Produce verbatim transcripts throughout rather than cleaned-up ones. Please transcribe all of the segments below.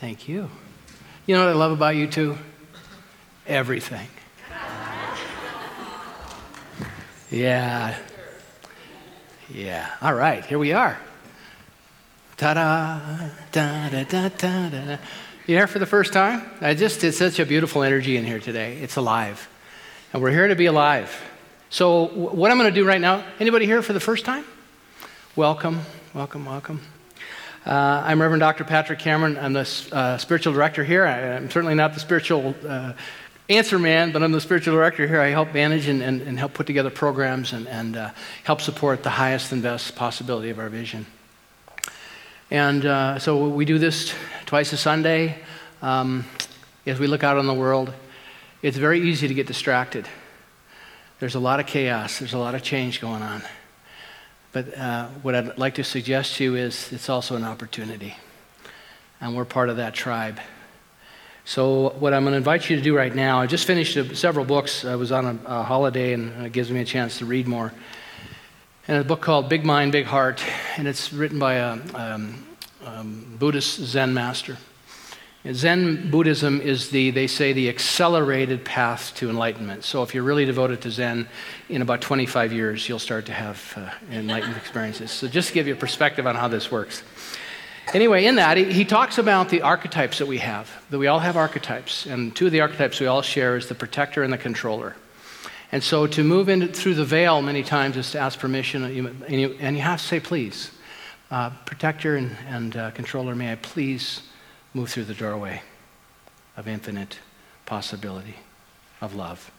Thank you. You know what I love about you two? Everything. Yeah. Yeah. All right, here we are. Ta-da, da-da-da-da-da. You here for the first time? I just, it's such a beautiful energy in here today. It's alive. And we're here to be alive. So what I'm going to do right now, anybody here for the first time? Welcome, welcome, welcome. Uh, I'm Reverend Doctor Patrick Cameron. I'm the uh, spiritual director here. I, I'm certainly not the spiritual uh, answer man, but I'm the spiritual director here. I help manage and, and, and help put together programs and, and uh, help support the highest and best possibility of our vision. And uh, so we do this twice a Sunday. Um, as we look out on the world, it's very easy to get distracted. There's a lot of chaos. There's a lot of change going on. But uh, what I'd like to suggest to you is it's also an opportunity. And we're part of that tribe. So what I'm going to invite you to do right now, I just finished several books. I was on a, a holiday, and it gives me a chance to read more. And a book called Big Mind, Big Heart. And it's written by a um, um, Buddhist Zen master. And Zen Buddhism is the, they say, the accelerated path to enlightenment. So if you're really devoted to Zen, in about twenty-five years, you'll start to have uh, enlightened experiences. So just to give you a perspective on how this works. Anyway, in that, he, he talks about the archetypes that we have, that we all have archetypes. And two of the archetypes we all share is the protector and the controller. And so to move in through the veil many times is to ask permission, and you, and you, and you have to say, please, uh, protector and, and uh, controller, may I please move through the doorway of infinite possibility of love.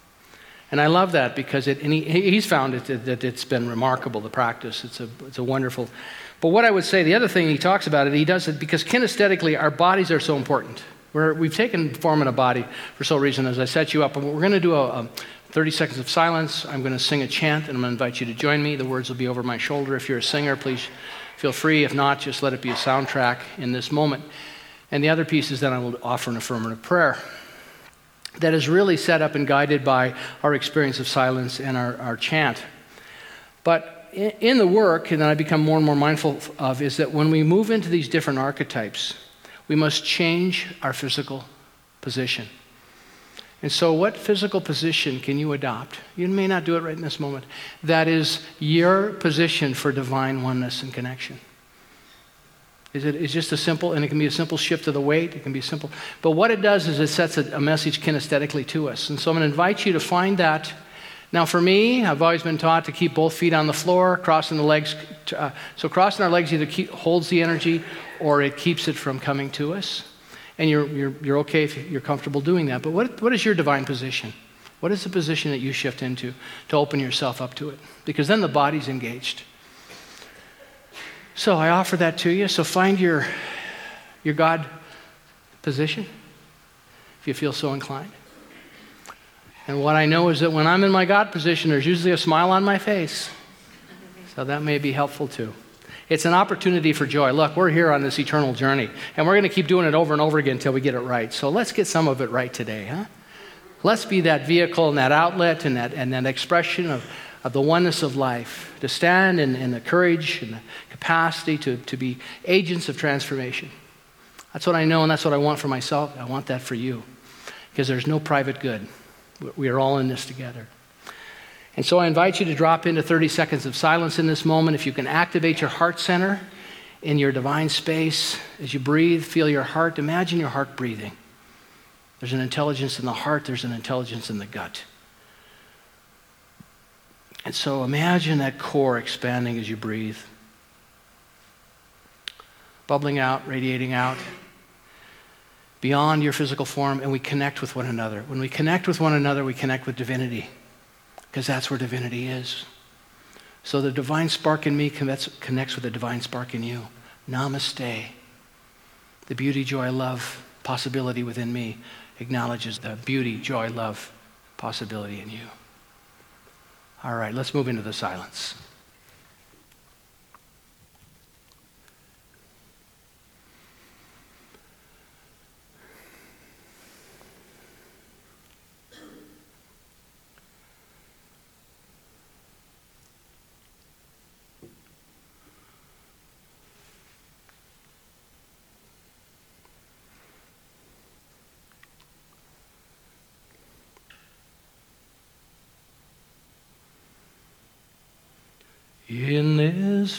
And I love that because it, and he, he's found it, that it's been remarkable, the practice. It's a, it's a wonderful. But what I would say, the other thing he talks about it, he does it because kinesthetically our bodies are so important. We're, we've taken form in a body for so reason. As I set you up, and we're going to do a, a thirty seconds of silence. I'm going to sing a chant, and I'm going to invite you to join me. The words will be over my shoulder. If you're a singer, please feel free. If not, just let it be a soundtrack in this moment. And the other piece is that I will offer an affirmative prayer that is really set up and guided by our experience of silence and our, our chant. But in, in the work, and that I become more and more mindful of, is that when we move into these different archetypes, we must change our physical position. And so what physical position can you adopt? You may not do it right in this moment. That is your position for divine oneness and connection. Is it, it's just a simple, and it can be a simple shift of the weight. It can be simple. But what it does is it sets a, a message kinesthetically to us. And so I'm going to invite you to find that. Now for me, I've always been taught to keep both feet on the floor, crossing the legs. Uh, so crossing our legs either keep, holds the energy or it keeps it from coming to us. And you're, you're, you're okay if you're comfortable doing that. But what, what is your divine position? What is the position that you shift into to open yourself up to it? Because then the body's engaged. So I offer that to you. So find your your God position, if you feel so inclined. And what I know is that when I'm in my God position, there's usually a smile on my face. So that may be helpful too. It's an opportunity for joy. Look, we're here on this eternal journey, and we're going to keep doing it over and over again until we get it right. So let's get some of it right today, huh? Let's be that vehicle and that outlet and that, and that expression of of the oneness of life, to stand in, in the courage and the capacity to, to be agents of transformation. That's what I know, and that's what I want for myself. I want that for you, because there's no private good. We are all in this together. And so I invite you to drop into thirty seconds of silence in this moment. If you can activate your heart center in your divine space, as you breathe, feel your heart. Imagine your heart breathing. There's an intelligence in the heart. There's an intelligence in the gut. And so imagine that core expanding as you breathe, bubbling out, radiating out, beyond your physical form, and we connect with one another. When we connect with one another, we connect with divinity, because that's where divinity is. So the divine spark in me connects with the divine spark in you. Namaste. The beauty, joy, love, possibility within me acknowledges the beauty, joy, love, possibility in you. All right, let's move into the silence. In this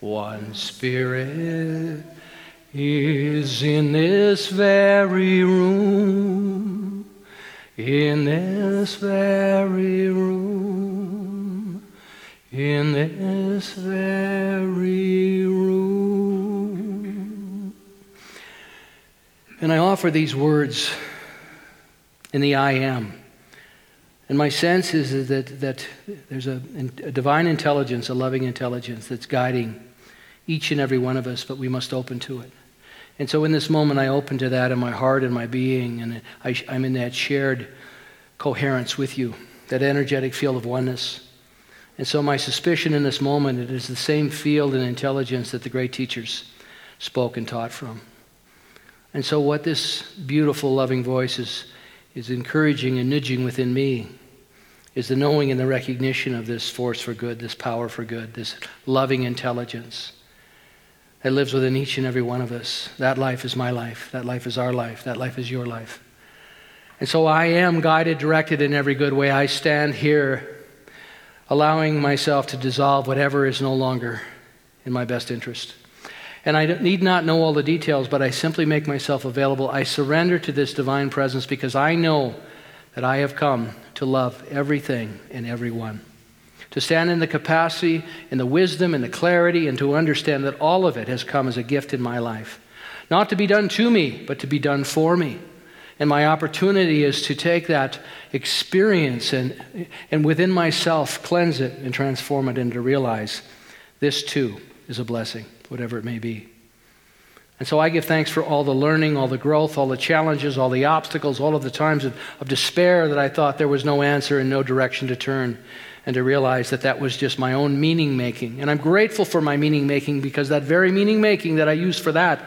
one spirit is in this very room, in this very room, in this very room. And I offer these words in the I am. And my sense is that, that there's a, a divine intelligence, a loving intelligence that's guiding each and every one of us, but we must open to it. And so in this moment, I open to that in my heart and my being, and I, I'm in that shared coherence with you, that energetic field of oneness. And so my suspicion in this moment, it is the same field and intelligence that the great teachers spoke and taught from. And so what this beautiful, loving voice is, is encouraging and nudging within me is the knowing and the recognition of this force for good, this power for good, this loving intelligence that lives within each and every one of us. That life is my life. That life is our life. That life is your life. And so I am guided, directed in every good way. I stand here allowing myself to dissolve whatever is no longer in my best interest. And I need not know all the details, but I simply make myself available. I surrender to this divine presence because I know that I have come to love everything and everyone. To stand in the capacity, in the wisdom, in the clarity, and to understand that all of it has come as a gift in my life. Not to be done to me, but to be done for me. And my opportunity is to take that experience and, and within myself cleanse it and transform it and to realize this too is a blessing, whatever it may be. And so I give thanks for all the learning, all the growth, all the challenges, all the obstacles, all of the times of, of despair that I thought there was no answer and no direction to turn, and to realize that that was just my own meaning-making. And I'm grateful for my meaning-making because that very meaning-making that I use for that,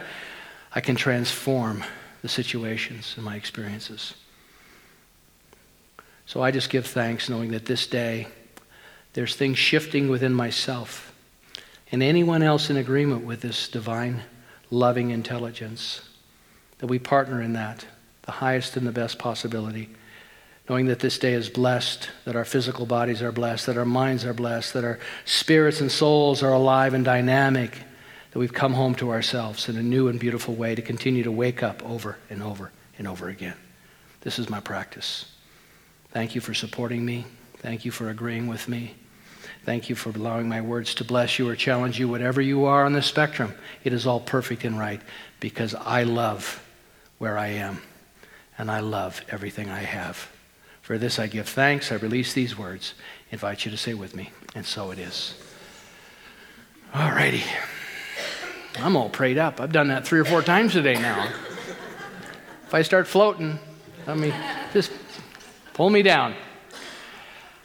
I can transform the situations and my experiences. So I just give thanks knowing that this day there's things shifting within myself and anyone else in agreement with this divine, loving intelligence, that we partner in that, the highest and the best possibility, knowing that this day is blessed, that our physical bodies are blessed, that our minds are blessed, that our spirits and souls are alive and dynamic, that we've come home to ourselves in a new and beautiful way to continue to wake up over and over and over again. This is my practice. Thank you for supporting me. Thank you for agreeing with me. Thank you for allowing my words to bless you or challenge you, whatever you are on the spectrum. It is all perfect and right because I love where I am and I love everything I have. For this I give thanks. I release these words. I invite you to say with me, and so it is. All righty. I'm all prayed up. I've done that three or four times today now. If I start floating, let me just pull me down.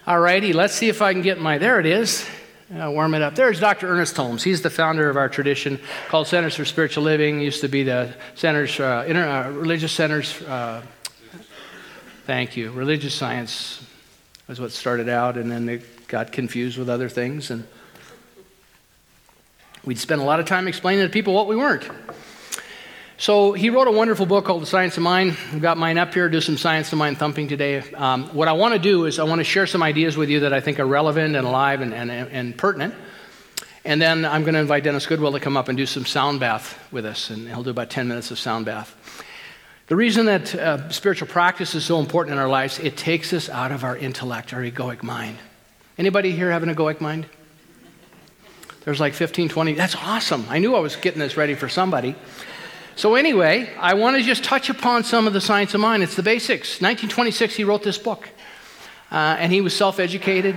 All righty, let's see if I can get my, there it is. I'll warm it up. There's Doctor Ernest Holmes. He's the founder of our tradition called Centers for Spiritual Living. It used to be the Centers, uh, inter, uh, Religious Centers, uh, thank you. Religious Science was what started out, and then it got confused with other things. And we'd spend a lot of time explaining to people what we weren't. So he wrote a wonderful book called The Science of Mind. I've got mine up here, do some Science of Mind thumping today. Um, what I want to do is I want to share some ideas with you that I think are relevant and alive and, and, and pertinent. And then I'm going to invite Dennis Goodwill to come up and do some sound bath with us, and he'll do about ten minutes of sound bath. The reason that uh, spiritual practice is so important in our lives, it takes us out of our intellect, our egoic mind. Anybody here have an egoic mind? There's like fifteen, twenty. That's awesome. I knew I was getting this ready for somebody. So anyway, I want to just touch upon some of the Science of Mind. It's the basics. nineteen twenty-six, he wrote this book. Uh, and he was self-educated.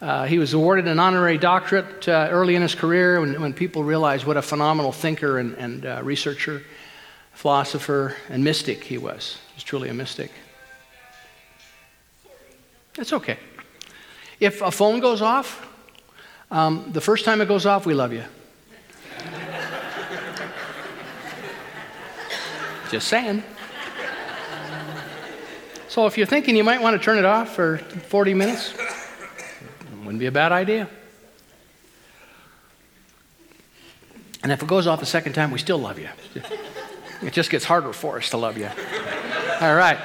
Uh, he was awarded an honorary doctorate uh, early in his career when, when people realized what a phenomenal thinker and, and uh, researcher, philosopher, and mystic he was. He was truly a mystic. That's okay. If a phone goes off, um, the first time it goes off, we love you. Just saying. So if you're thinking you might want to turn it off for forty minutes, wouldn't be a bad idea. And if it goes off a second time, we still love you. It just gets harder for us to love you. All right.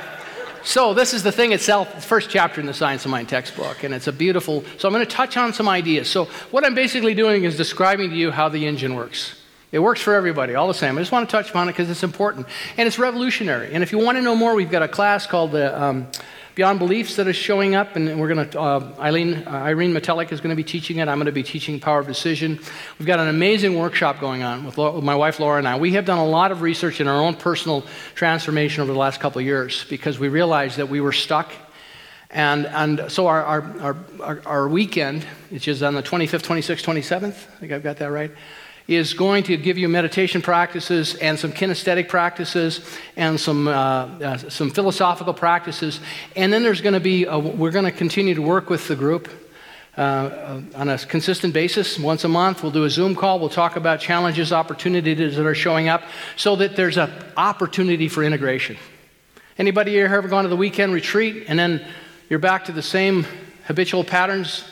So this is the thing itself, the first chapter in the Science of Mind textbook, and it's a beautiful, so I'm going to touch on some ideas. So what I'm basically doing is describing to you how the engine works. It works for everybody, all the same. I just want to touch upon it because it's important, and it's revolutionary. And if you want to know more, we've got a class called the um, Beyond Beliefs that is showing up, and we're going to, uh, Eileen, uh, Irene Metellick is going to be teaching it. I'm going to be teaching Power of Decision. We've got an amazing workshop going on with, Lo- with my wife Laura and I. We have done a lot of research in our own personal transformation over the last couple of years because we realized that we were stuck. And and so our our, our, our, our weekend, which is on the twenty-fifth, twenty-sixth, twenty-seventh, I think I've got that right, is going to give you meditation practices and some kinesthetic practices and some uh, uh, some philosophical practices, and then there's going to be a, we're going to continue to work with the group uh, on a consistent basis. Once a month, we'll do a Zoom call. We'll talk about challenges, opportunities that are showing up, so that there's an opportunity for integration. Anybody here ever gone to the weekend retreat and then you're back to the same habitual patterns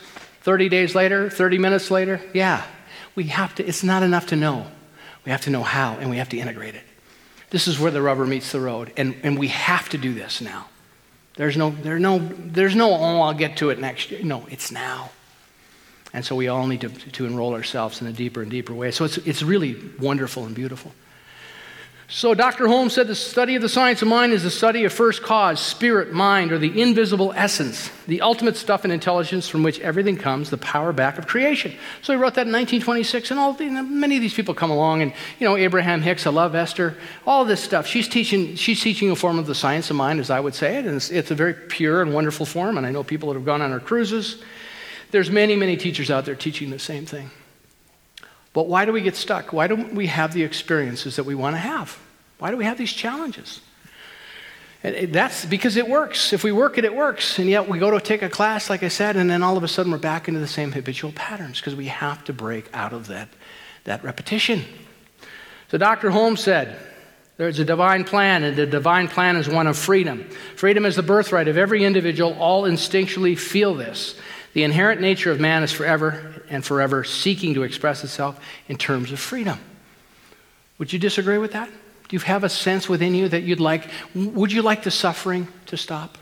thirty days later, thirty minutes later? Yeah. We have to, it's not enough to know. We have to know how, and we have to integrate it. This is where the rubber meets the road, and, and we have to do this now. There's no, there's no, there's no, oh, I'll get to it next year. No, it's now. And so we all need to, to enroll ourselves in a deeper and deeper way. So it's, it's really wonderful and beautiful. So Doctor Holmes said the study of the science of mind is the study of first cause, spirit, mind, or the invisible essence, the ultimate stuff and intelligence from which everything comes, the power back of creation. So he wrote that in nineteen twenty-six, and all the, many of these people come along, and you know, Abraham Hicks, I love Esther, all this stuff. She's teaching, she's teaching a form of the science of mind, as I would say it, and it's, it's a very pure and wonderful form, and I know people that have gone on our cruises. There's many, many teachers out there teaching the same thing. But why do we get stuck? Why don't we have the experiences that we want to have? Why do we have these challenges? And that's because it works. If we work it, it works. And yet we go to take a class, like I said, and then all of a sudden we're back into the same habitual patterns because we have to break out of that, that repetition. So Doctor Holmes said, there's a divine plan, and the divine plan is one of freedom. Freedom is the birthright of every individual. All instinctually feel this. The inherent nature of man is forever and forever seeking to express itself in terms of freedom. Would you disagree with that? Do you have a sense within you that you'd like, would you like the suffering to stop?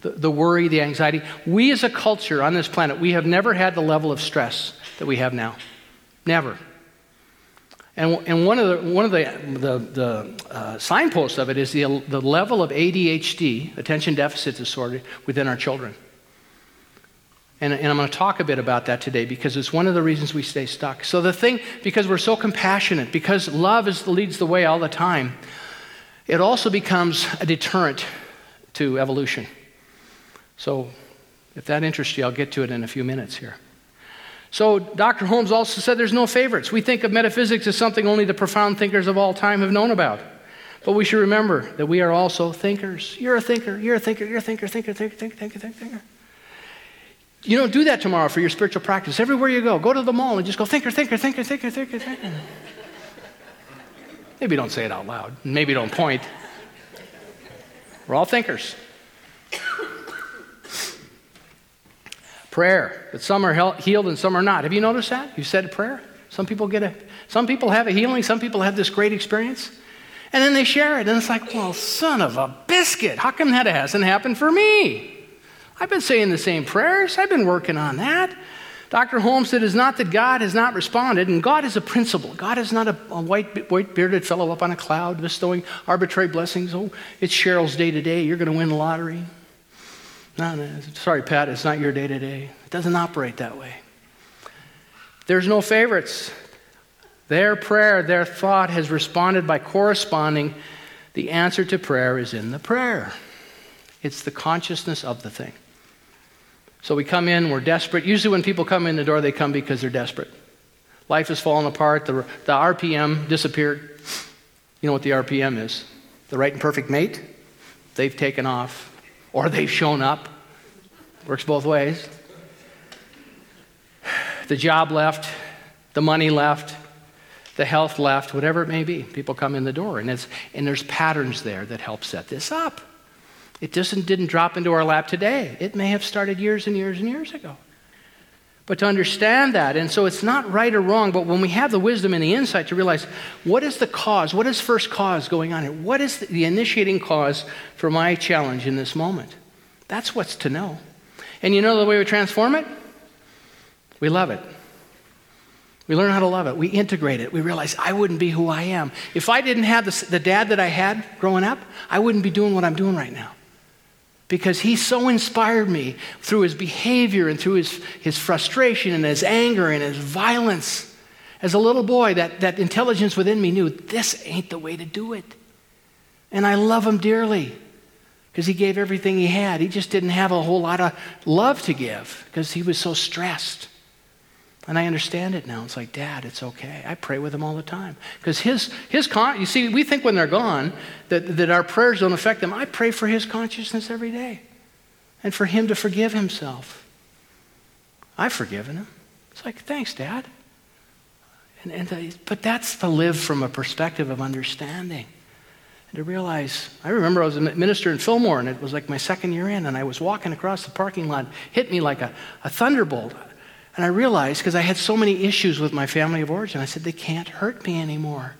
The, the worry, the anxiety? We as a culture on this planet, we have never had the level of stress that we have now. Never. And, and one of the one of the the, the uh, signposts of it is the the level of A D H D, attention deficit disorder, within our children. And, and I'm going to talk a bit about that today because it's one of the reasons we stay stuck. So the thing, because we're so compassionate, because love is, leads the way all the time, it also becomes a deterrent to evolution. So if that interests you, I'll get to it in a few minutes here. So Doctor Holmes also said there's no favorites. We think of metaphysics as something only the profound thinkers of all time have known about. But we should remember that we are also thinkers. You're a thinker, you're a thinker, you're a thinker, thinker, thinker, thinker, thinker, thinker, thinker. You don't do that tomorrow for your spiritual practice. Everywhere you go, go to the mall and just go thinker, thinker, thinker, thinker, thinker, thinker. Maybe don't say it out loud. Maybe don't point. We're all thinkers. Prayer, but some are he- healed and some are not. Have you noticed that? You said a prayer. Some people get a. Some people have a healing. Some people have this great experience, and then they share it, and it's like, well, son of a biscuit, how come that hasn't happened for me? I've been saying the same prayers. I've been working on that. Doctor Holmes said, it's not that God has not responded, and God is a principle. God is not a, a white, white-bearded fellow up on a cloud bestowing arbitrary blessings. Oh, it's Cheryl's day today. You're going to win the lottery. No, no, sorry, Pat, it's not your day today. It doesn't operate that way. There's no favorites. Their prayer, their thought has responded by corresponding. The answer to prayer is in the prayer. It's the consciousness of the thing. So we come in, we're desperate. Usually when people come in the door, they come because they're desperate. Life has fallen apart. The, the R P M disappeared. You know what the R P M is. The right and perfect mate, they've taken off. Or they've shown up. Works both ways. The job left. The money left. the health left, whatever it may be. People come in the door, and it's and there's patterns there that help set this up. It just didn't drop into our lap today. It may have started years and years and years ago. But to understand that, and so it's not right or wrong, but when we have the wisdom and the insight to realize, what is the cause? What is first cause going on here? What is the initiating cause for my challenge in this moment? That's what's to know. And you know the way we transform it? We love it. We learn how to love it. We integrate it. We realize I wouldn't be who I am. If I didn't have this, the dad that I had growing up, I wouldn't be doing what I'm doing right now. Because he so inspired me through his behavior and through his, his frustration and his anger and his violence. As a little boy, that, that intelligence within me knew this ain't the way to do it. And I love him dearly because he gave everything he had. He just didn't have a whole lot of love to give because he was so stressed. And I understand it now. It's like, Dad, it's okay. I pray with him all the time. Because his, his con- you see, we think when they're gone that, that our prayers don't affect them. I pray for his consciousness every day and for him to forgive himself. I've forgiven him. It's like, thanks, Dad. And, and to, but that's to live from a perspective of understanding. And to realize, I remember I was a minister in Fillmore, and it was like my second year in, and I was walking across the parking lot, hit me like a, a thunderbolt. And I realized, because I had so many issues with my family of origin, I said, they can't hurt me anymore.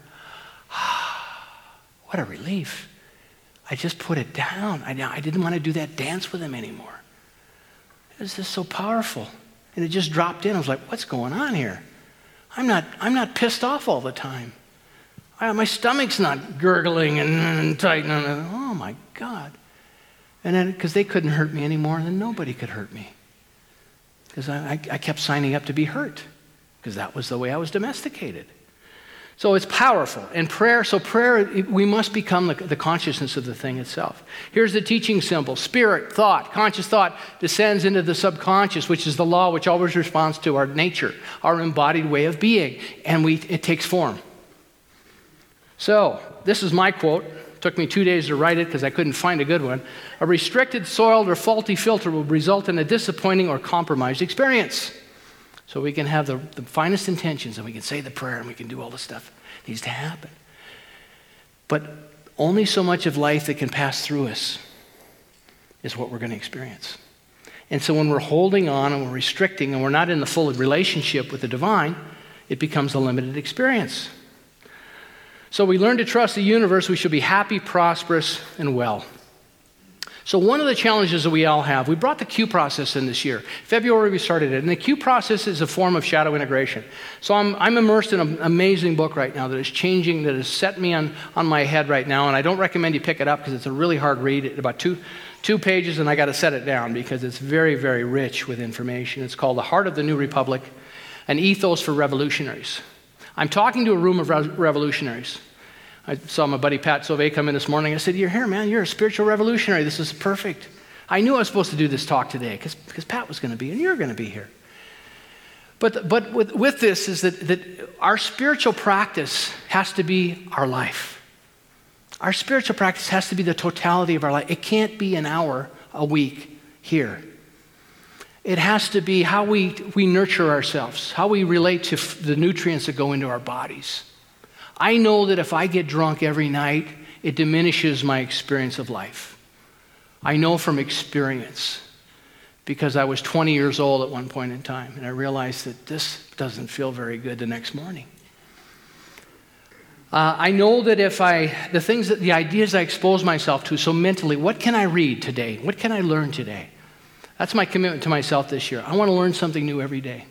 What a relief. I just put it down. I, I didn't want to do that dance with them anymore. It was just so powerful. And it just dropped in. I was like, what's going on here? I'm not, I'm not pissed off all the time. I, my stomach's not gurgling and, and tightening. Oh, my God. And then, because they couldn't hurt me anymore, then nobody could hurt me. Because I, I kept signing up to be hurt, because that was the way I was domesticated. So it's powerful. And prayer, so prayer, we must become the, the consciousness of the thing itself. Here's the teaching symbol. Spirit, thought, conscious thought descends into the subconscious, which is the law which always responds to our nature, our embodied way of being, and we it takes form. So this is my quote. Took me two days to write it because I couldn't find a good one. A restricted, soiled, or faulty filter will result in a disappointing or compromised experience. So we can have the, the finest intentions, and we can say the prayer, and we can do all the stuff that needs to happen. But only so much of life that can pass through us is what we're going to experience. And so when we're holding on and we're restricting and we're not in the full relationship with the divine, it becomes a limited experience. So we learn to trust the universe, we should be happy, prosperous, and well. So one of the challenges that we all have, we brought the Q process in this year. February we started it, and the Q process is a form of shadow integration. So I'm, I'm immersed in an amazing book right now that is changing, that has set me on, on my head right now, and I don't recommend you pick it up because it's a really hard read. It's about two, two pages, and I got to set it down because it's very, very rich with information. It's called The Heart of the New Republic, An Ethos for Revolutionaries. I'm talking to a room of re- revolutionaries. I saw my buddy Pat Silvey come in this morning. I said, you're here, man. You're a spiritual revolutionary. This is perfect. I knew I was supposed to do this talk today because Pat was going to be and you're going to be here. But, but with, with this is that, that our spiritual practice has to be our life. Our spiritual practice has to be the totality of our life. It can't be an hour a week here. It has to be how we, we nurture ourselves, how we relate to f- the nutrients that go into our bodies. I know that if I get drunk every night, it diminishes my experience of life. I know from experience, because I was twenty years old at one point in time, and I realized that this doesn't feel very good the next morning. Uh, I know that if I, the things that, the ideas I expose myself to, so mentally, what can I read today? What can I learn today? That's my commitment to myself this year. I want to learn something new every day.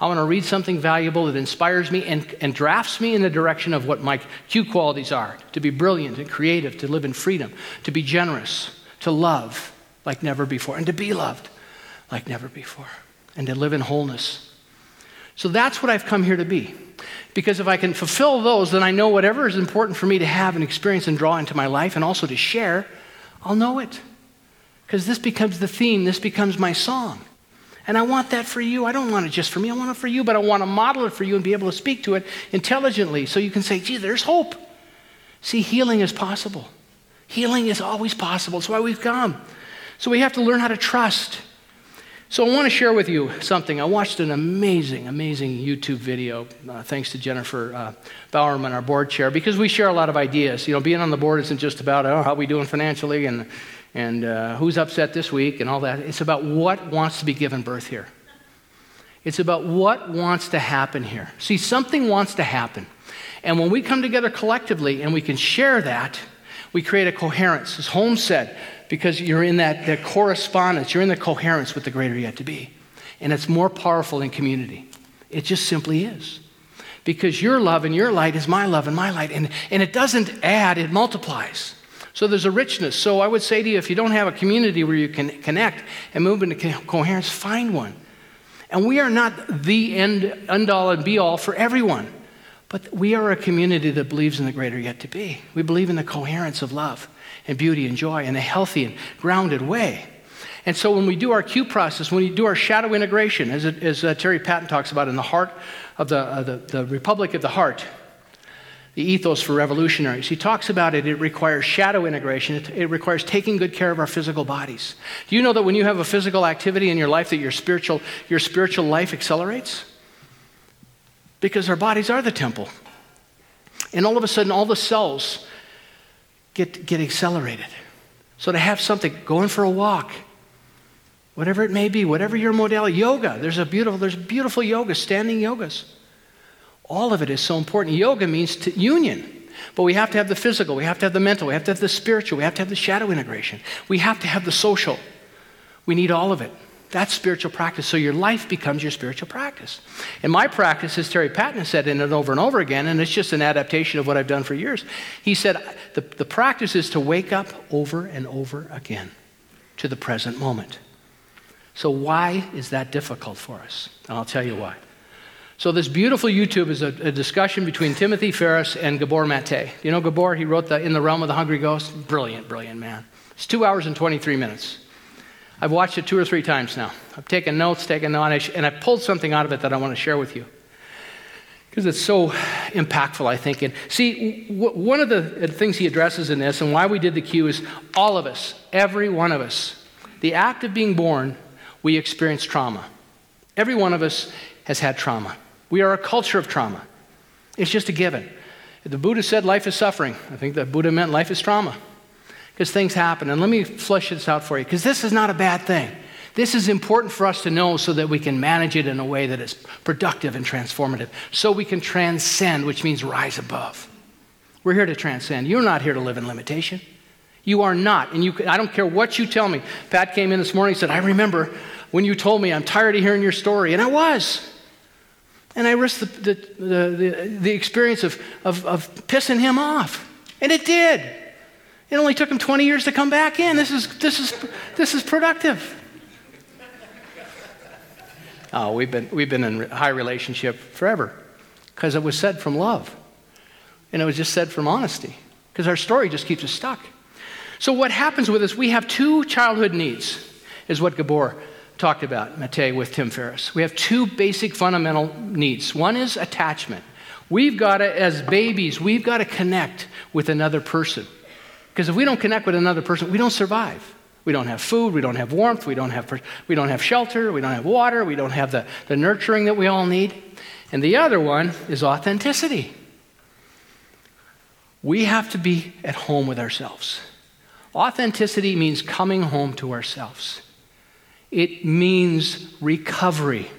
I want to read something valuable that inspires me and, and drafts me in the direction of what my Q qualities are, to be brilliant and creative, to live in freedom, to be generous, to love like never before, and to be loved like never before, and to live in wholeness. So that's what I've come here to be. Because if I can fulfill those, then I know whatever is important for me to have and experience and draw into my life and also to share, I'll know it. Because this becomes the theme, this becomes my song. And I want that for you. I don't want it just for me, I want it for you, but I want to model it for you and be able to speak to it intelligently so you can say, gee, there's hope. See, healing is possible. Healing is always possible. It's why we've come. So we have to learn how to trust. So I want to share with you something. I watched an amazing, amazing YouTube video, uh, thanks to Jennifer uh, Bowerman, our board chair, because we share a lot of ideas. You know, being on the board isn't just about, oh, how are we doing financially and, and uh, who's upset this week and all that. It's about what wants to be given birth here. It's about what wants to happen here. See, something wants to happen. And when we come together collectively and we can share that, we create a coherence. As Holmes said, because you're in that, that correspondence, you're in the coherence with the greater yet to be. And it's more powerful in community. It just simply is. Because your love and your light is my love and my light. And, and it doesn't add, it multiplies. So there's a richness. So I would say to you, if you don't have a community where you can connect and move into co- coherence, find one. And we are not the end, end all and be all for everyone. But we are a community that believes in the greater yet to be. We believe in the coherence of love and beauty and joy in a healthy and grounded way. And so when we do our cue process, when we do our shadow integration, as, it, as uh, Terry Patten talks about in The Heart of the, uh, the, the Republic of the Heart, The Ethos for Revolutionaries, he talks about it, it requires shadow integration. It, it requires taking good care of our physical bodies. Do you know that when you have a physical activity in your life that your spiritual, your spiritual life accelerates? Because our bodies are the temple. And all of a sudden, all the cells Get, get accelerated. So to have something, going for a walk, whatever it may be, whatever your modality, yoga, there's a beautiful, there's beautiful yoga, standing yogas. All of it is so important. Yoga means to union, but we have to have the physical, we have to have the mental, we have to have the spiritual, we have to have the shadow integration, we have to have the social. We need all of it. That's spiritual practice. So your life becomes your spiritual practice. And my practice, as Terry Patten has said in it over and over again, and it's just an adaptation of what I've done for years, he said the, the practice is to wake up over and over again to the present moment. So why is that difficult for us? And I'll tell you why. So this beautiful YouTube is a, a discussion between Timothy Ferris and Gabor Mate. You know Gabor, he wrote the In the Realm of the Hungry Ghost. Brilliant, brilliant man. It's two hours and twenty-three minutes. I've watched it two or three times now. I've taken notes, taken notes, and I pulled something out of it that I want to share with you. Because it's so impactful, I think. And see, w- one of the things he addresses in this and why we did the cue is all of us, every one of us, the act of being born, we experience trauma. Every one of us has had trauma. We are a culture of trauma. It's just a given. The Buddha said life is suffering. I think the Buddha meant life is trauma. Because things happen. And let me flesh this out for you, because this is not a bad thing. This is important for us to know so that we can manage it in a way that is productive and transformative, so we can transcend, which means rise above. We're here to transcend. You're not here to live in limitation. You are not. And you, I don't care what you tell me. Pat came in this morning and said, I remember when you told me, I'm tired of hearing your story. And I was. And I risked the, the, the, the, the experience of, of, of pissing him off. And it did. It only took him twenty years to come back in. This is this is this is productive. Oh, we've been we've been in a high relationship forever, because it was said from love, and it was just said from honesty. Because our story just keeps us stuck. So what happens with us? We have two childhood needs, is what Gabor talked about, Mate with Tim Ferriss. We have two basic fundamental needs. One is attachment. We've got to, as babies, we've got to connect with another person. Because if we don't connect with another person, we don't survive. We don't have food, we don't have warmth, we don't have we don't have shelter, we don't have water, we don't have the, the nurturing that we all need. And the other one is authenticity. We have to be at home with ourselves. Authenticity means coming home to ourselves. It means recovery.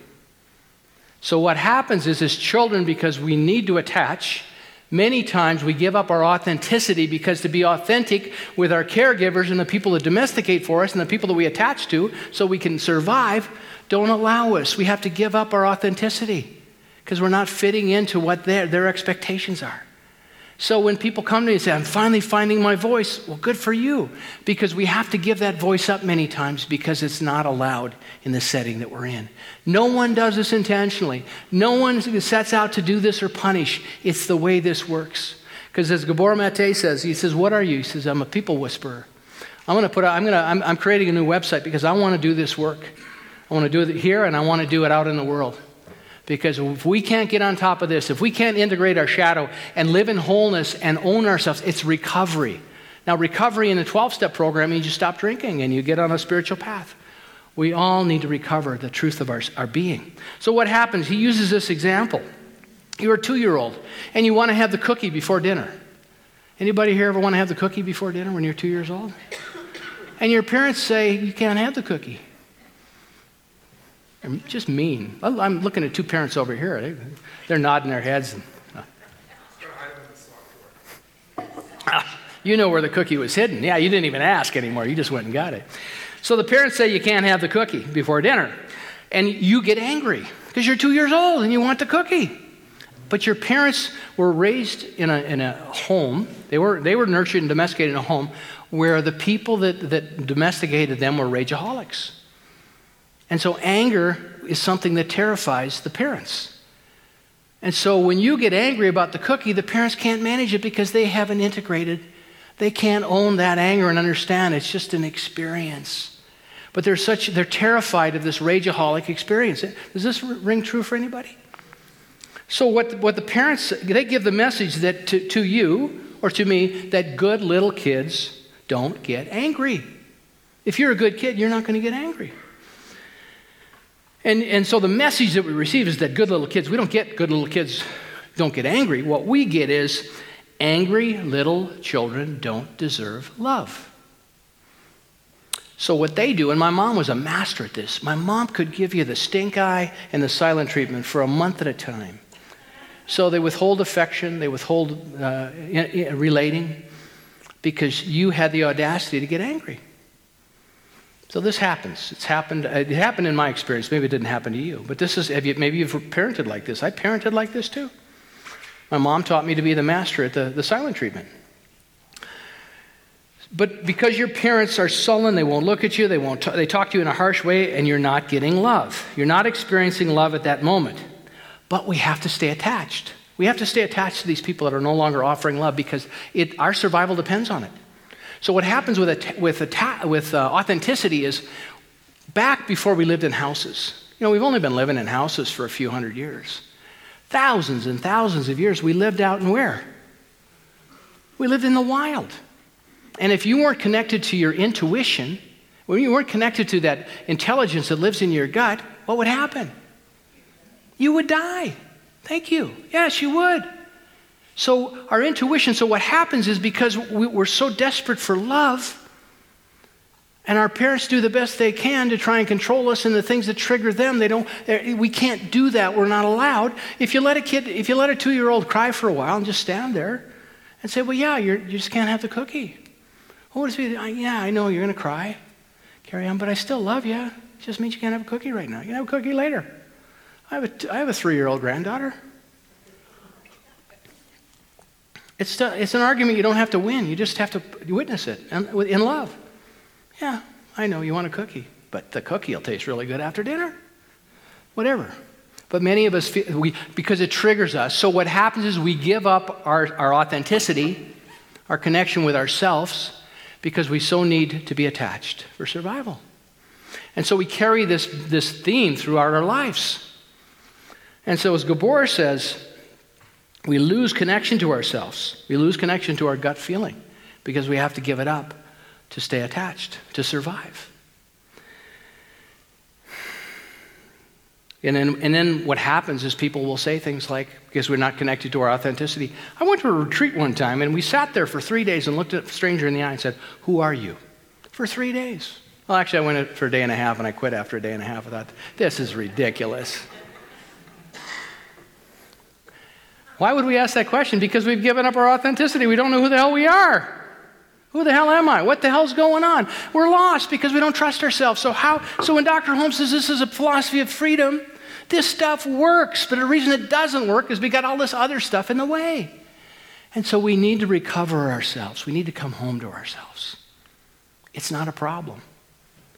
So what happens is, as children, because we need to attach, many times we give up our authenticity, because to be authentic with our caregivers and the people that domesticate for us and the people that we attach to so we can survive don't allow us. We have to give up our authenticity because we're not fitting into what their, their expectations are. So when people come to me and say, I'm finally finding my voice, well, good for you, because we have to give that voice up many times because it's not allowed in the setting that we're in. No one does this intentionally. No one sets out to do this or punish. It's the way this works. Because as Gabor Mate says, he says, what are you? He says, I'm a people whisperer. I'm going to put out, I'm going to, I'm, I'm creating a new website because I want to do this work. I want to do it here and I want to do it out in the world. Because if we can't get on top of this, if we can't integrate our shadow and live in wholeness and own ourselves, it's recovery. Now, recovery in a twelve-step program means you stop drinking and you get on a spiritual path. We all need to recover the truth of our, our being. So what happens? He uses this example. You're a two-year-old, and you want to have the cookie before dinner. Anybody here ever want to have the cookie before dinner when you're two years old? And your parents say, you can't have the cookie. They're just mean. I'm looking at two parents over here. They, they're nodding their heads. And, uh. ah, you know where the cookie was hidden. Yeah, you didn't even ask anymore. You just went and got it. So the parents say you can't have the cookie before dinner. And you get angry because you're two years old and you want the cookie. But your parents were raised in a, in a home. They were, they were nurtured and domesticated in a home where the people that, that domesticated them were rageaholics. And so anger is something that terrifies the parents. And so when you get angry about the cookie, the parents can't manage it because they haven't integrated. They can't own that anger and understand it's just an experience. But they're such they're terrified of this rageaholic experience. Does this ring true for anybody? So what what the parents, they give the message that to, to you or to me that good little kids don't get angry. If you're a good kid, you're not going to get angry. And and so the message that we receive is that good little kids, we don't get good little kids don't get angry. What we get is angry little children don't deserve love. So what they do, and my mom was a master at this. My mom could give you the stink eye and the silent treatment for a month at a time. So they withhold affection, they withhold uh, in, in, relating because you had the audacity to get angry. So this happens. It's happened. It happened in my experience. Maybe it didn't happen to you. But this is. Have you, maybe you've parented like this. I parented like this too. My mom taught me to be the master at the, the silent treatment. But because your parents are sullen, they won't look at you. They won't. T- they talk to you in a harsh way, and you're not getting love. You're not experiencing love at that moment. But we have to stay attached. We have to stay attached to these people that are no longer offering love because it, our survival depends on it. So what happens with a, with a, with uh, authenticity is back before we lived in houses. You know, we've only been living in houses for a few hundred years. Thousands and thousands of years we lived out in where? We lived in the wild. And if you weren't connected to your intuition, when you weren't connected to that intelligence that lives in your gut, what would happen? You would die. Thank you. Yes, you would. So our intuition, so what happens is because we're so desperate for love and our parents do the best they can to try and control us and the things that trigger them, they don't, we can't do that, we're not allowed. If you let a kid, if you let a two-year-old cry for a while and just stand there and say, well, yeah, you're, you just can't have the cookie. Oh, it's, yeah, I know, you're going to cry. Carry on, but I still love you. It just means you can't have a cookie right now. You can have a cookie later. I have a, I have a three-year-old granddaughter. It's, it's an argument you don't have to win. You just have to witness it and, in love. Yeah, I know you want a cookie, but the cookie will taste really good after dinner. Whatever. But many of us, feel, we because it triggers us. So what happens is we give up our, our authenticity, our connection with ourselves, because we so need to be attached for survival. And so we carry this, this theme throughout our lives. And so as Gabor says, we lose connection to ourselves. We lose connection to our gut feeling because we have to give it up to stay attached, to survive. And then, and then what happens is people will say things like, because we're not connected to our authenticity, I went to a retreat one time and we sat there for three days and looked at a stranger in the eye and said, who are you? For three days. Well, actually, I went for a day and a half and I quit after a day and a half. I thought, this is ridiculous. Why would we ask that question? Because we've given up our authenticity. We don't know who the hell we are. Who the hell am I? What the hell's going on? We're lost because we don't trust ourselves. So how? So when Doctor Holmes says this is a philosophy of freedom, this stuff works. But the reason it doesn't work is we got all this other stuff in the way. And so we need to recover ourselves. We need to come home to ourselves. It's not a problem.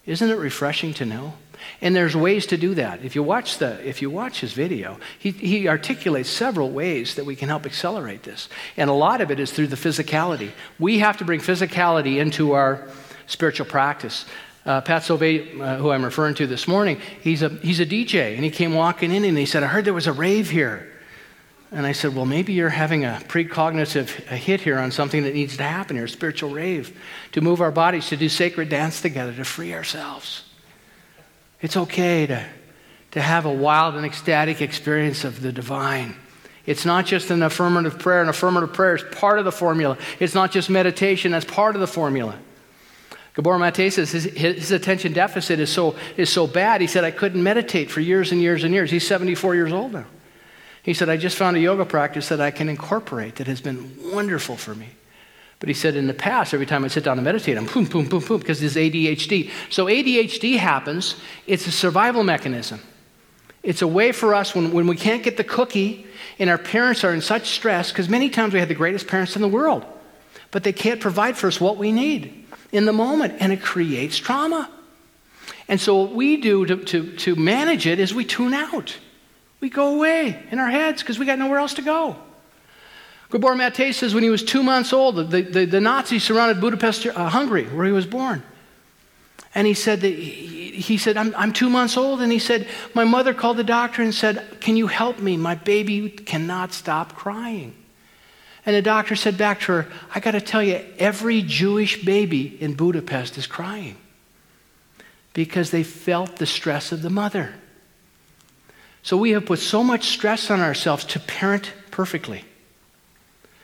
Isn't it refreshing to know? And there's ways to do that. If you watch the, if you watch his video, he, he articulates several ways that we can help accelerate this. And a lot of it is through the physicality. We have to bring physicality into our spiritual practice. Uh, Pat Silvey, uh, who I'm referring to this morning, he's a he's a D J, and he came walking in and he said, I heard there was a rave here. And I said, well, maybe you're having a precognitive a hit here on something that needs to happen here, a spiritual rave, to move our bodies, to do sacred dance together, to free ourselves. It's okay to, to have a wild and ecstatic experience of the divine. It's not just an affirmative prayer. An affirmative prayer is part of the formula. It's not just meditation. That's part of the formula. Gabor Mate says his, his attention deficit is so, is so bad, he said, I couldn't meditate for years and years and years. He's seventy-four years old now. He said, I just found a yoga practice that I can incorporate that has been wonderful for me. But he said, in the past, every time I sit down to meditate, I'm boom, boom, boom, boom, because there's A D H D. So A D H D happens. It's a survival mechanism. It's a way for us when, when we can't get the cookie and our parents are in such stress, because many times we have the greatest parents in the world, but they can't provide for us what we need in the moment, and it creates trauma. And so what we do to, to, to manage it is we tune out. We go away in our heads because we got nowhere else to go. Gabor Mate says when he was two months old, the, the, the Nazis surrounded Budapest, uh, Hungary, where he was born. And he said, that he, he said I'm, I'm two months old. And he said, my mother called the doctor and said, can you help me? My baby cannot stop crying. And the doctor said back to her, I got to tell you, every Jewish baby in Budapest is crying because they felt the stress of the mother. So we have put so much stress on ourselves to parent perfectly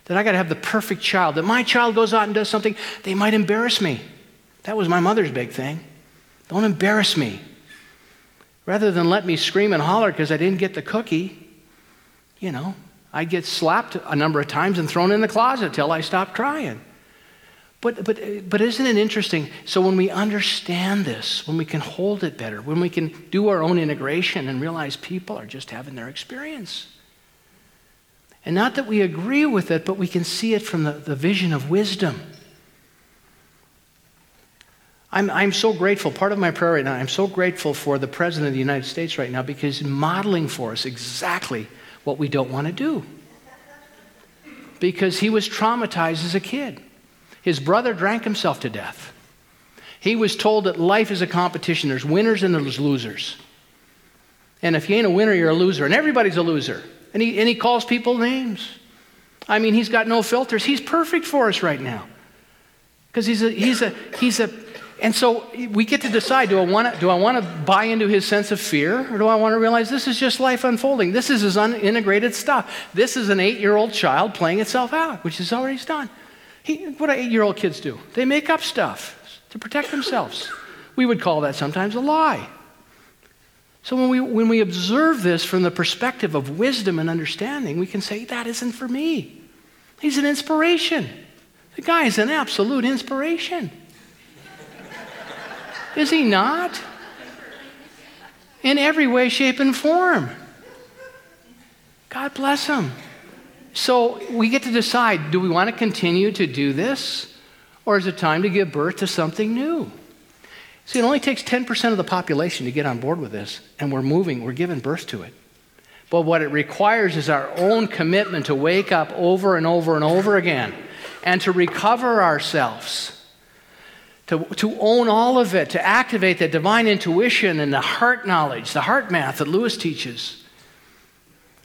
that I got to have the perfect child. That my child goes out and does something, they might embarrass me. That was my mother's big thing. Don't embarrass me. Rather than let me scream and holler because I didn't get the cookie, you know, I'd get slapped a number of times and thrown in the closet till I stopped crying. But, but, but isn't it interesting? So when we understand this, when we can hold it better, when we can do our own integration and realize people are just having their experience. And not that we agree with it, but we can see it from the, the vision of wisdom. I'm, I'm so grateful, part of my prayer right now, I'm so grateful for the President of the United States right now because he's modeling for us exactly what we don't want to do. Because he was traumatized as a kid. His brother drank himself to death. He was told that life is a competition. There's winners and there's losers. And if you ain't a winner, you're a loser. And everybody's a loser. And he, and he calls people names. I mean, he's got no filters. He's perfect for us right now. Because he's a, he's a, he's a, and so we get to decide, do I want to do I want to buy into his sense of fear, or do I want to realize this is just life unfolding? This is his unintegrated stuff. This is an eight-year-old child playing itself out, which is already done. He, what do eight-year-old kids do? They make up stuff to protect themselves. We would call that sometimes a lie. So when we when we observe this from the perspective of wisdom and understanding, we can say, that isn't for me. He's an inspiration. The guy is an absolute inspiration. Is he not? In every way, shape, and form. God bless him. So we get to decide, do we want to continue to do this? Or is it time to give birth to something new? See, it only takes ten percent of the population to get on board with this, and we're moving, we're giving birth to it. But what it requires is our own commitment to wake up over and over and over again and to recover ourselves. To, to own all of it, to activate the divine intuition and the heart knowledge, the heart math that Lewis teaches,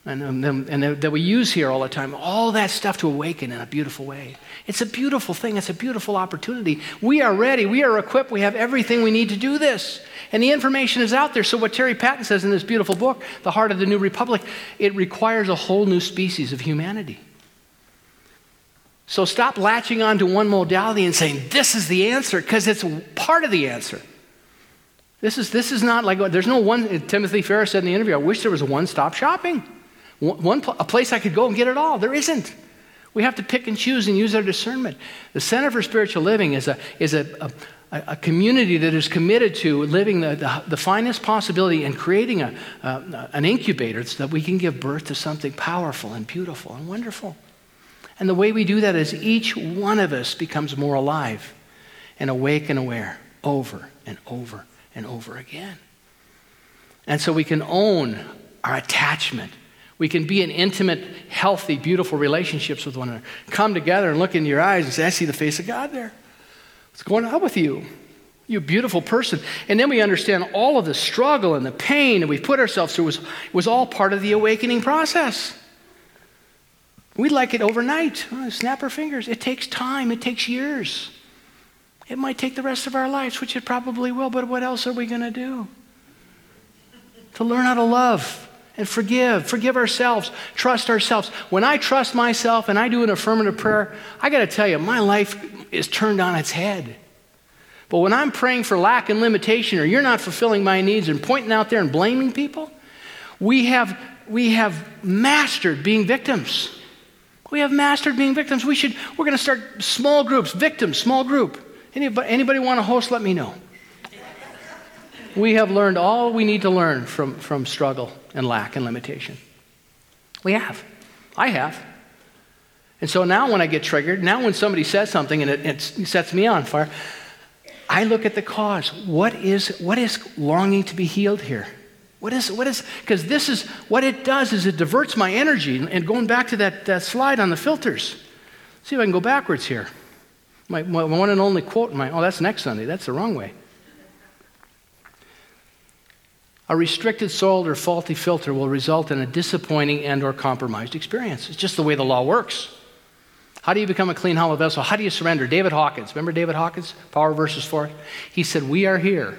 and, and, and, and that we use here all the time, all that stuff to awaken in a beautiful way. It's a beautiful thing. It's a beautiful opportunity. We are ready. We are equipped. We have everything we need to do this. And the information is out there. So what Terry Patten says in this beautiful book, The Heart of the New Republic, it requires a whole new species of humanity. So stop latching on to one modality and saying, this is the answer, because it's part of the answer. This is this is not like, there's no one, Timothy Ferris said in the interview, I wish there was a one-stop shopping, one, one a place I could go and get it all. There isn't. We have to pick and choose and use our discernment. The Center for Spiritual Living is a, is a, a, a community that is committed to living the, the, the finest possibility and creating a, a, an incubator so that we can give birth to something powerful and beautiful and wonderful. And the way we do that is each one of us becomes more alive and awake and aware over and over and over again. And so we can own our attachment. We can be in intimate, healthy, beautiful relationships with one another. Come together and look into your eyes and say, I see the face of God there. What's going on with you? You beautiful person. And then we understand all of the struggle and the pain that we put ourselves through was, was all part of the awakening process. We'd like it overnight. Oh, snap our fingers. It takes time. It takes years. It might take the rest of our lives, which it probably will, but what else are we going to do? to learn how to love and forgive, forgive ourselves, trust ourselves. When I trust myself and I do an affirmative prayer, I gotta tell you, my life is turned on its head. But when I'm praying for lack and limitation, or you're not fulfilling my needs and pointing out there and blaming people, we have we have mastered being victims. We have mastered being victims. We should, we're gonna start small groups, victims, small group. Anybody, anybody want to host, let me know. We have learned all we need to learn from, from struggle and lack and limitation. We have. I have. And so now when I get triggered, now when somebody says something and it, it sets me on fire, I look at the cause. What is, what is longing to be healed here? What is, what is, because this is, what it does is it diverts my energy. And going back to that, that slide on the filters, see if I can go backwards here. My, my one and only quote in my, oh, that's next Sunday, that's the wrong way. A restricted, soiled, or faulty filter will result in a disappointing and or compromised experience. It's just the way the law works. How do you become a clean, hollow vessel? How do you surrender? David Hawkins, remember David Hawkins? Power Versus Force? He said, we are here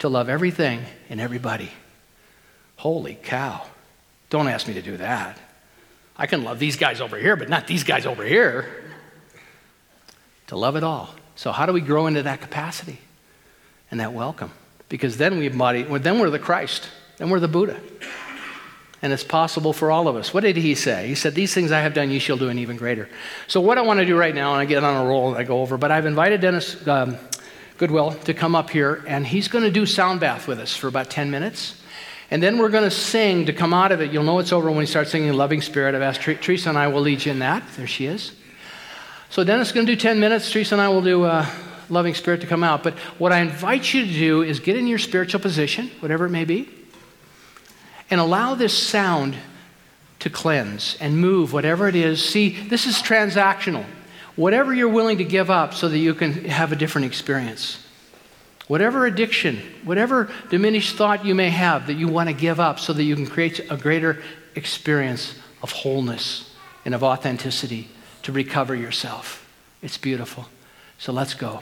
to love everything and everybody. Holy cow. Don't ask me to do that. I can love these guys over here, but not these guys over here. To love it all. So how do we grow into that capacity and that welcome? Because then we embody, well, then we're the Christ, then we're the Buddha. And it's possible for all of us. What did he say? He said, these things I have done, you shall do an even greater. So what I want to do right now, and I get on a roll and I go over, but I've invited Dennis um, Goodwill to come up here, and he's going to do sound bath with us for about ten minutes. And then we're going to sing to come out of it. You'll know it's over when we start singing Loving Spirit. I've asked Teresa and I will lead you in that. There she is. So Dennis is going to do ten minutes. Teresa and I will do... Uh, Loving Spirit to come out. But what I invite you to do is get in your spiritual position, whatever it may be, and allow this sound to cleanse and move, whatever it is. See, this is transactional. Whatever you're willing to give up so that you can have a different experience. Whatever addiction, whatever diminished thought you may have that you want to give up so that you can create a greater experience of wholeness and of authenticity to recover yourself. It's beautiful. So let's go.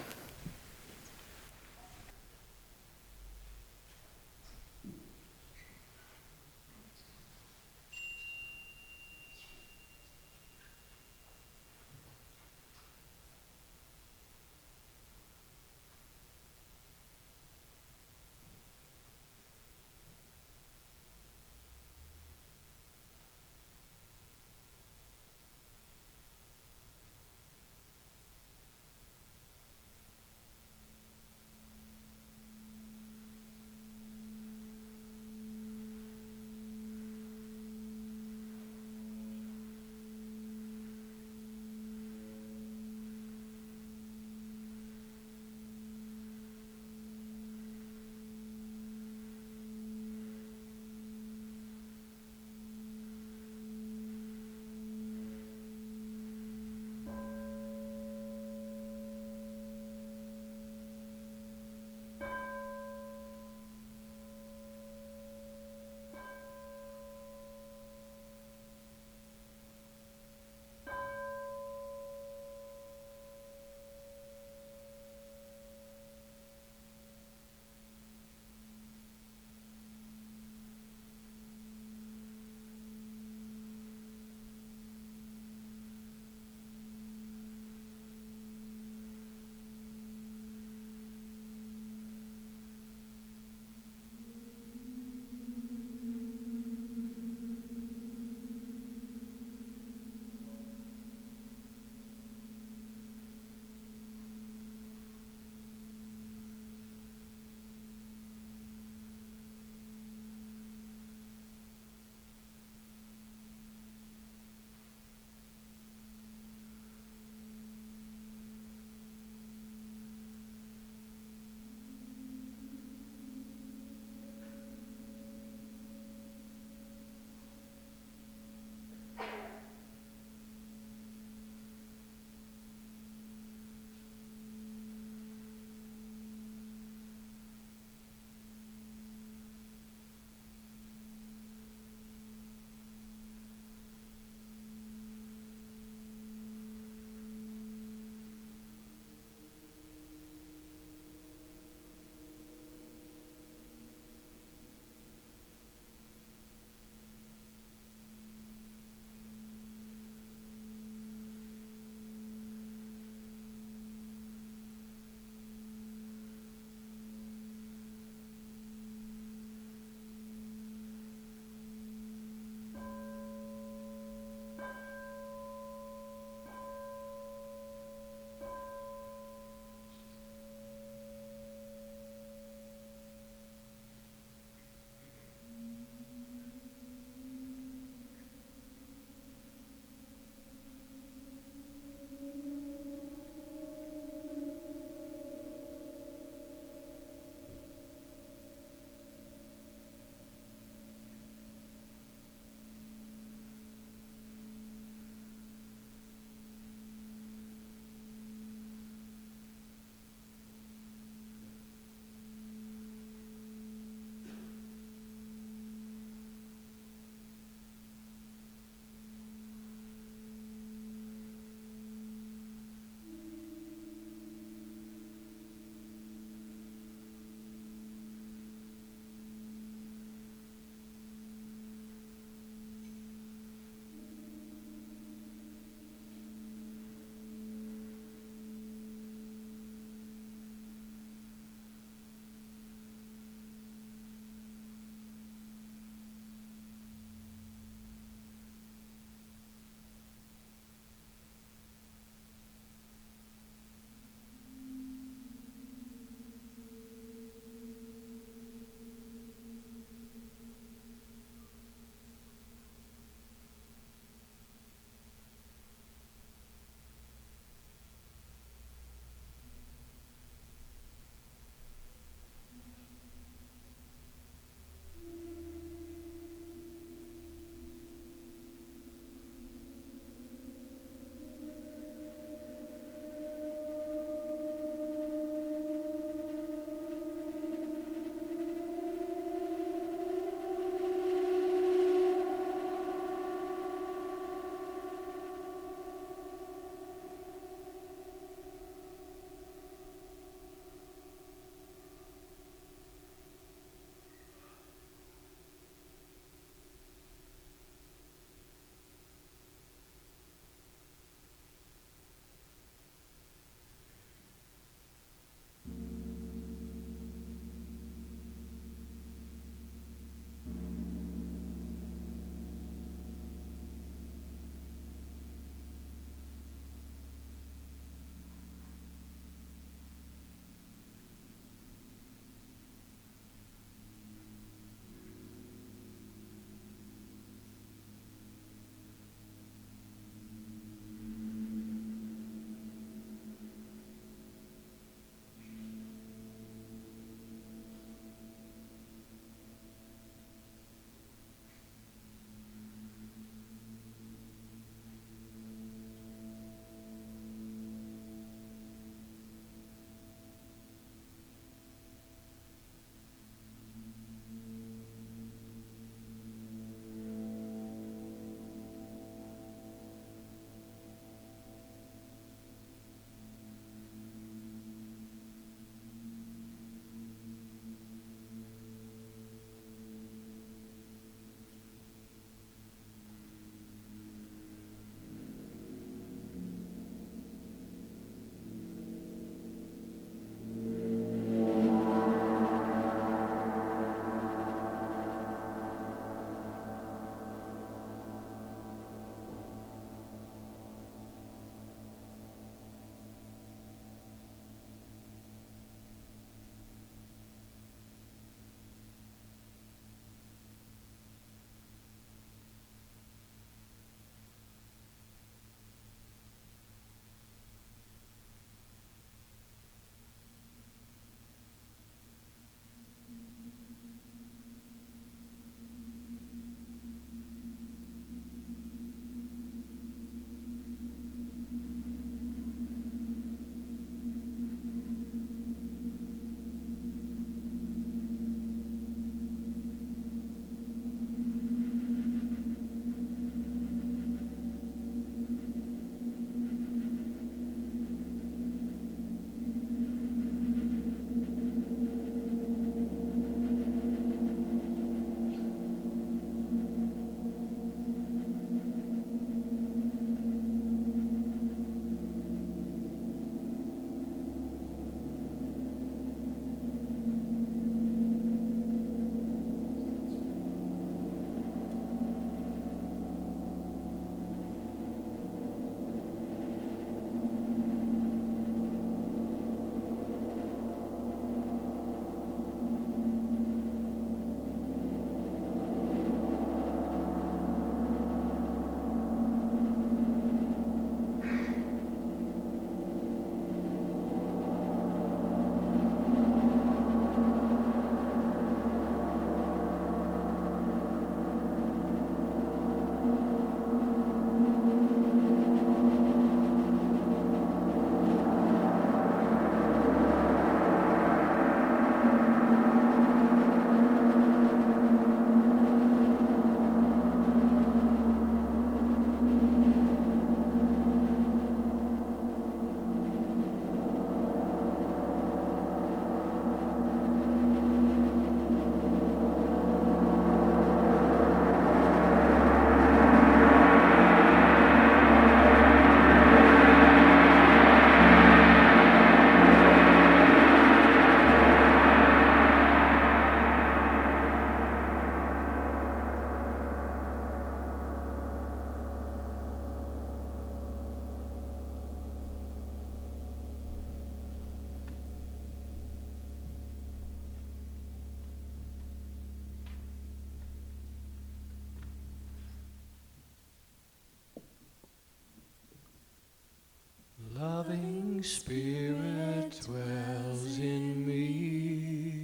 Spirit dwells in me.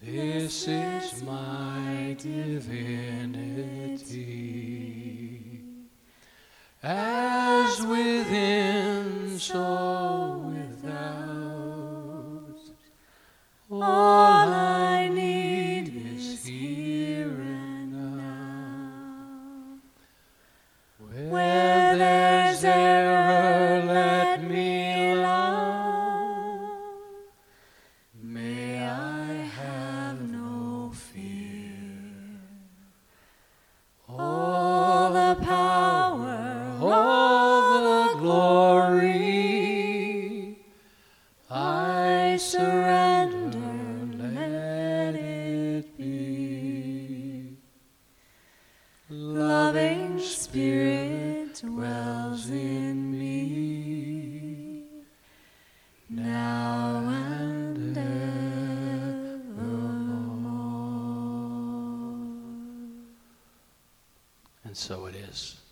This is my divinity. As within, so without. All I need is here and now. Where there's error, let me love. May I have no fear. All the power, all the glory, I surrender. Loving Spirit dwells in me, now and evermore. And so it is.